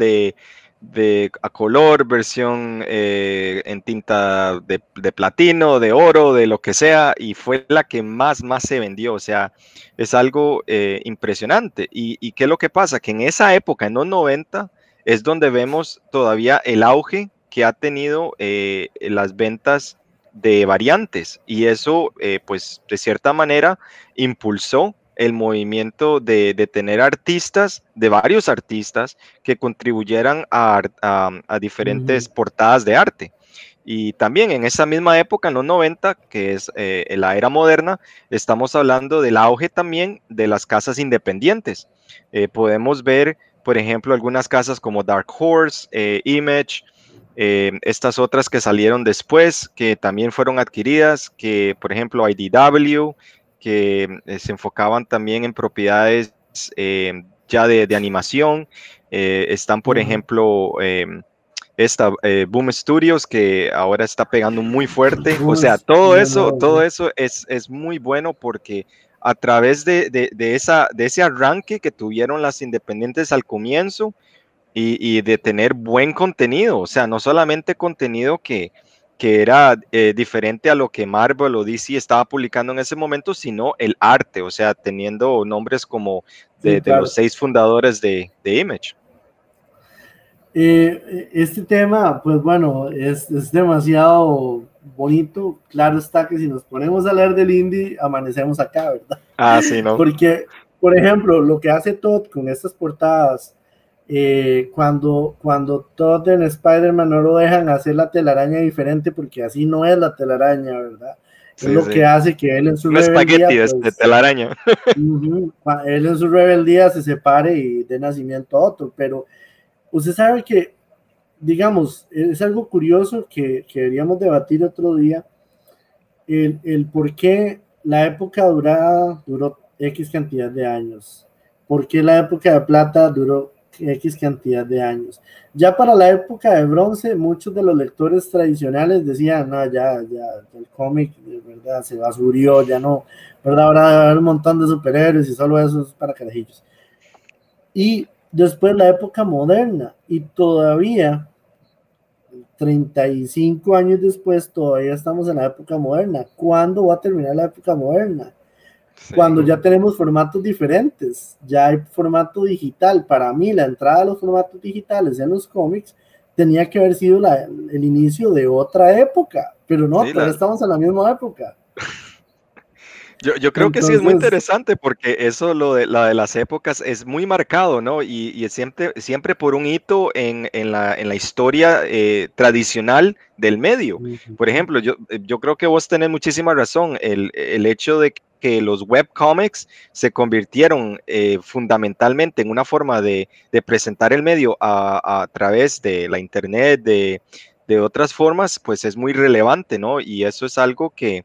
a color, versión en tinta de platino, de oro, de lo que sea, y fue la que más se vendió. O sea, es algo impresionante. ¿Y qué es lo que pasa? Que en esa época, en los 90, es donde vemos todavía el auge que ha tenido las ventas de variantes, y eso pues de cierta manera impulsó el movimiento de tener artistas, de varios artistas, que contribuyeran a diferentes portadas de arte. Y también en esa misma época, en los 90, que es la era moderna, estamos hablando del auge también de las casas independientes. Podemos ver, por ejemplo, algunas casas como Dark Horse, Image, estas otras que salieron después, que también fueron adquiridas, que por ejemplo IDW, que se enfocaban también en propiedades ya de animación. Están, por ejemplo, Boom Studios, que ahora está pegando muy fuerte. O sea, todo eso es muy bueno porque a través de ese arranque que tuvieron las independientes al comienzo y de tener buen contenido, o sea, no solamente contenido que era diferente a lo que Marvel o DC estaba publicando en ese momento, sino el arte, o sea, teniendo nombres como de los 6 fundadores de Image. Este tema, pues bueno, es demasiado bonito. Claro está que si nos ponemos a leer del indie, amanecemos acá, ¿verdad? Ah, sí, ¿no? Porque, por ejemplo, lo que hace Todd con estas portadas, cuando Todd en Spider-Man no lo dejan hacer la telaraña diferente porque así no es la telaraña, ¿verdad? Sí, es lo que hace que él en su rebeldía, espagueti de telaraña. Él en su rebeldía se separe y dé nacimiento a otro, pero usted sabe que, digamos, es algo curioso que deberíamos debatir otro día, el por qué la época dorada duró X cantidad de años. ¿Por qué la época de plata duró X cantidad de años? Ya para la época de bronce, muchos de los lectores tradicionales decían, no, ya el cómic, ¿verdad?, se basurió, ya no, ¿verdad?, ahora va a haber un montón de superhéroes y solo eso es para carajillos. Y después la época moderna, y todavía 35 años después, todavía estamos en la época moderna. ¿Cuándo va a terminar la época moderna? Sí. Cuando ya tenemos formatos diferentes, ya hay formato digital. Para mí, la entrada de los formatos digitales en los cómics tenía que haber sido el inicio de otra época, pero no, sí, todavía estamos en la misma época. Yo creo que sí es muy interesante, porque eso, de las épocas, es muy marcado, ¿no? Y siempre por un hito en la historia tradicional del medio. Por ejemplo, yo creo que vos tenés muchísima razón, el hecho de que los webcomics se convirtieron fundamentalmente en una forma de presentar el medio a través de la internet, de otras formas, pues es muy relevante, ¿no? Y eso es algo que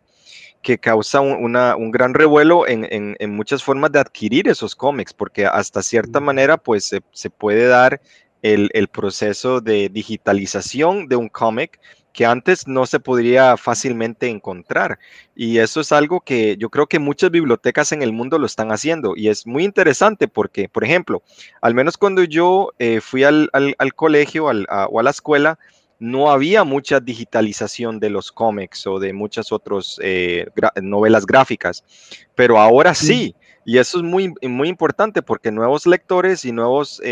causa un gran revuelo en muchas formas de adquirir esos cómics, porque hasta cierta manera pues se puede dar el proceso de digitalización de un cómic que antes no se podría fácilmente encontrar, y eso es algo que yo creo que muchas bibliotecas en el mundo lo están haciendo, y es muy interesante porque, por ejemplo, al menos cuando yo fui al colegio o a la escuela, no había mucha digitalización de los cómics o de muchas otras novelas gráficas, pero ahora sí, y eso es muy, muy importante, porque nuevos lectores y nuevas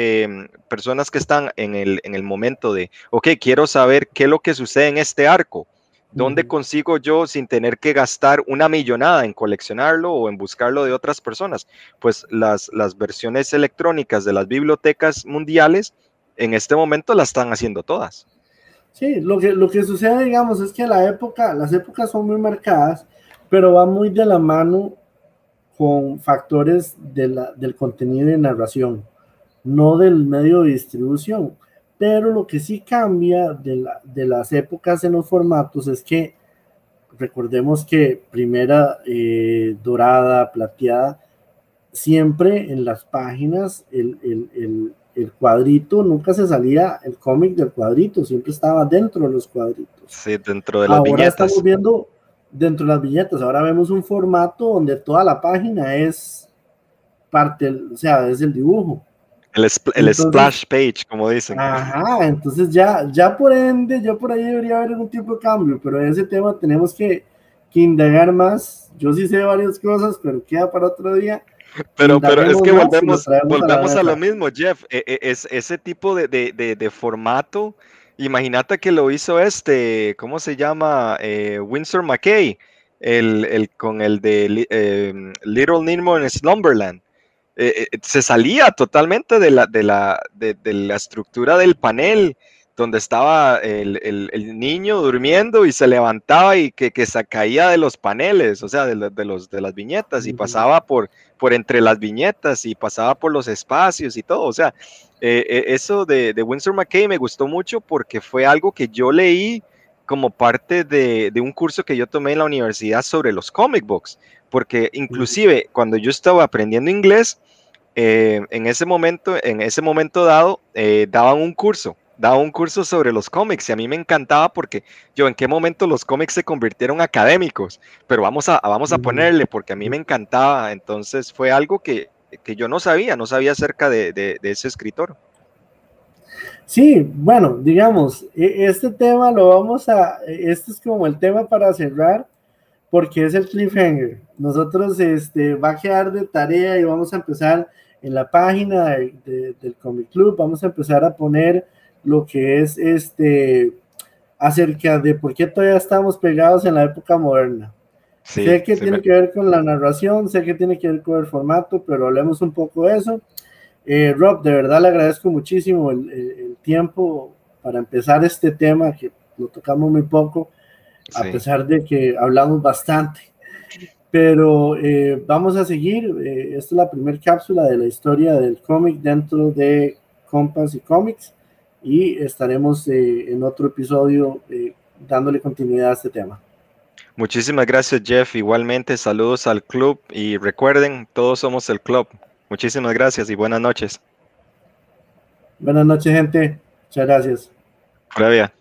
personas que están en el momento de, ok, quiero saber qué es lo que sucede en este arco, ¿dónde consigo yo sin tener que gastar una millonada en coleccionarlo o en buscarlo de otras personas? Pues las versiones electrónicas de las bibliotecas mundiales en este momento las están haciendo todas. Sí, lo que sucede, digamos, es que las épocas son muy marcadas, pero va muy de la mano con factores del contenido y narración, no del medio de distribución. Pero lo que sí cambia de las épocas en los formatos es que, recordemos que primera dorada, plateada, siempre en las páginas el cuadrito, nunca se salía el cómic del cuadrito, siempre estaba dentro de los cuadritos. Sí, dentro de las viñetas. Ahora estamos viendo dentro de las viñetas, ahora vemos un formato donde toda la página es parte, o sea, es el dibujo. Entonces, splash page, como dicen. Ajá, entonces ya por ende, yo por ahí debería haber algún tipo de cambio, pero en ese tema tenemos que indagar más. Yo sí sé varias cosas, pero queda para otro día. Pero es que volvemos a lo mismo, Jeff, es ese tipo de formato. Imagínate que lo hizo ¿cómo se llama? Winsor McKay, con el de Little Nemo en Slumberland. Se salía totalmente de la estructura del panel, donde estaba el niño durmiendo y se levantaba y que se caía de los paneles, o sea, de las viñetas, y pasaba por entre las viñetas y pasaba por los espacios y todo. O sea, eso de Winsor McKay me gustó mucho, porque fue algo que yo leí como parte de un curso que yo tomé en la universidad sobre los comic books, porque inclusive cuando yo estaba aprendiendo inglés, en ese momento dado, daba un curso sobre los cómics, y a mí me encantaba porque yo, en qué momento los cómics se convirtieron académicos, pero vamos a ponerle, porque a mí me encantaba. Entonces fue algo que yo no sabía acerca de ese escritor. Sí, bueno, digamos, este tema este es como el tema para cerrar, porque es el cliffhanger. Nosotros va a quedar de tarea, y vamos a empezar en la página del Comic Club, vamos a empezar a poner lo que es acerca de por qué todavía estamos pegados en la época moderna. Sí, sé que tiene que ver con la narración, sé que tiene que ver con el formato, pero hablemos un poco de eso. Rob, de verdad le agradezco muchísimo el tiempo para empezar este tema, que lo tocamos muy poco, a pesar de que hablamos bastante. Pero vamos a seguir. Esta es la primera cápsula de la historia del cómic dentro de Compass y Comics, y estaremos en otro episodio dándole continuidad a este tema. Muchísimas gracias, Jeff. Igualmente, saludos al club y recuerden, todos somos el club. Muchísimas gracias y buenas noches. Buenas noches, gente. Muchas gracias. Previa.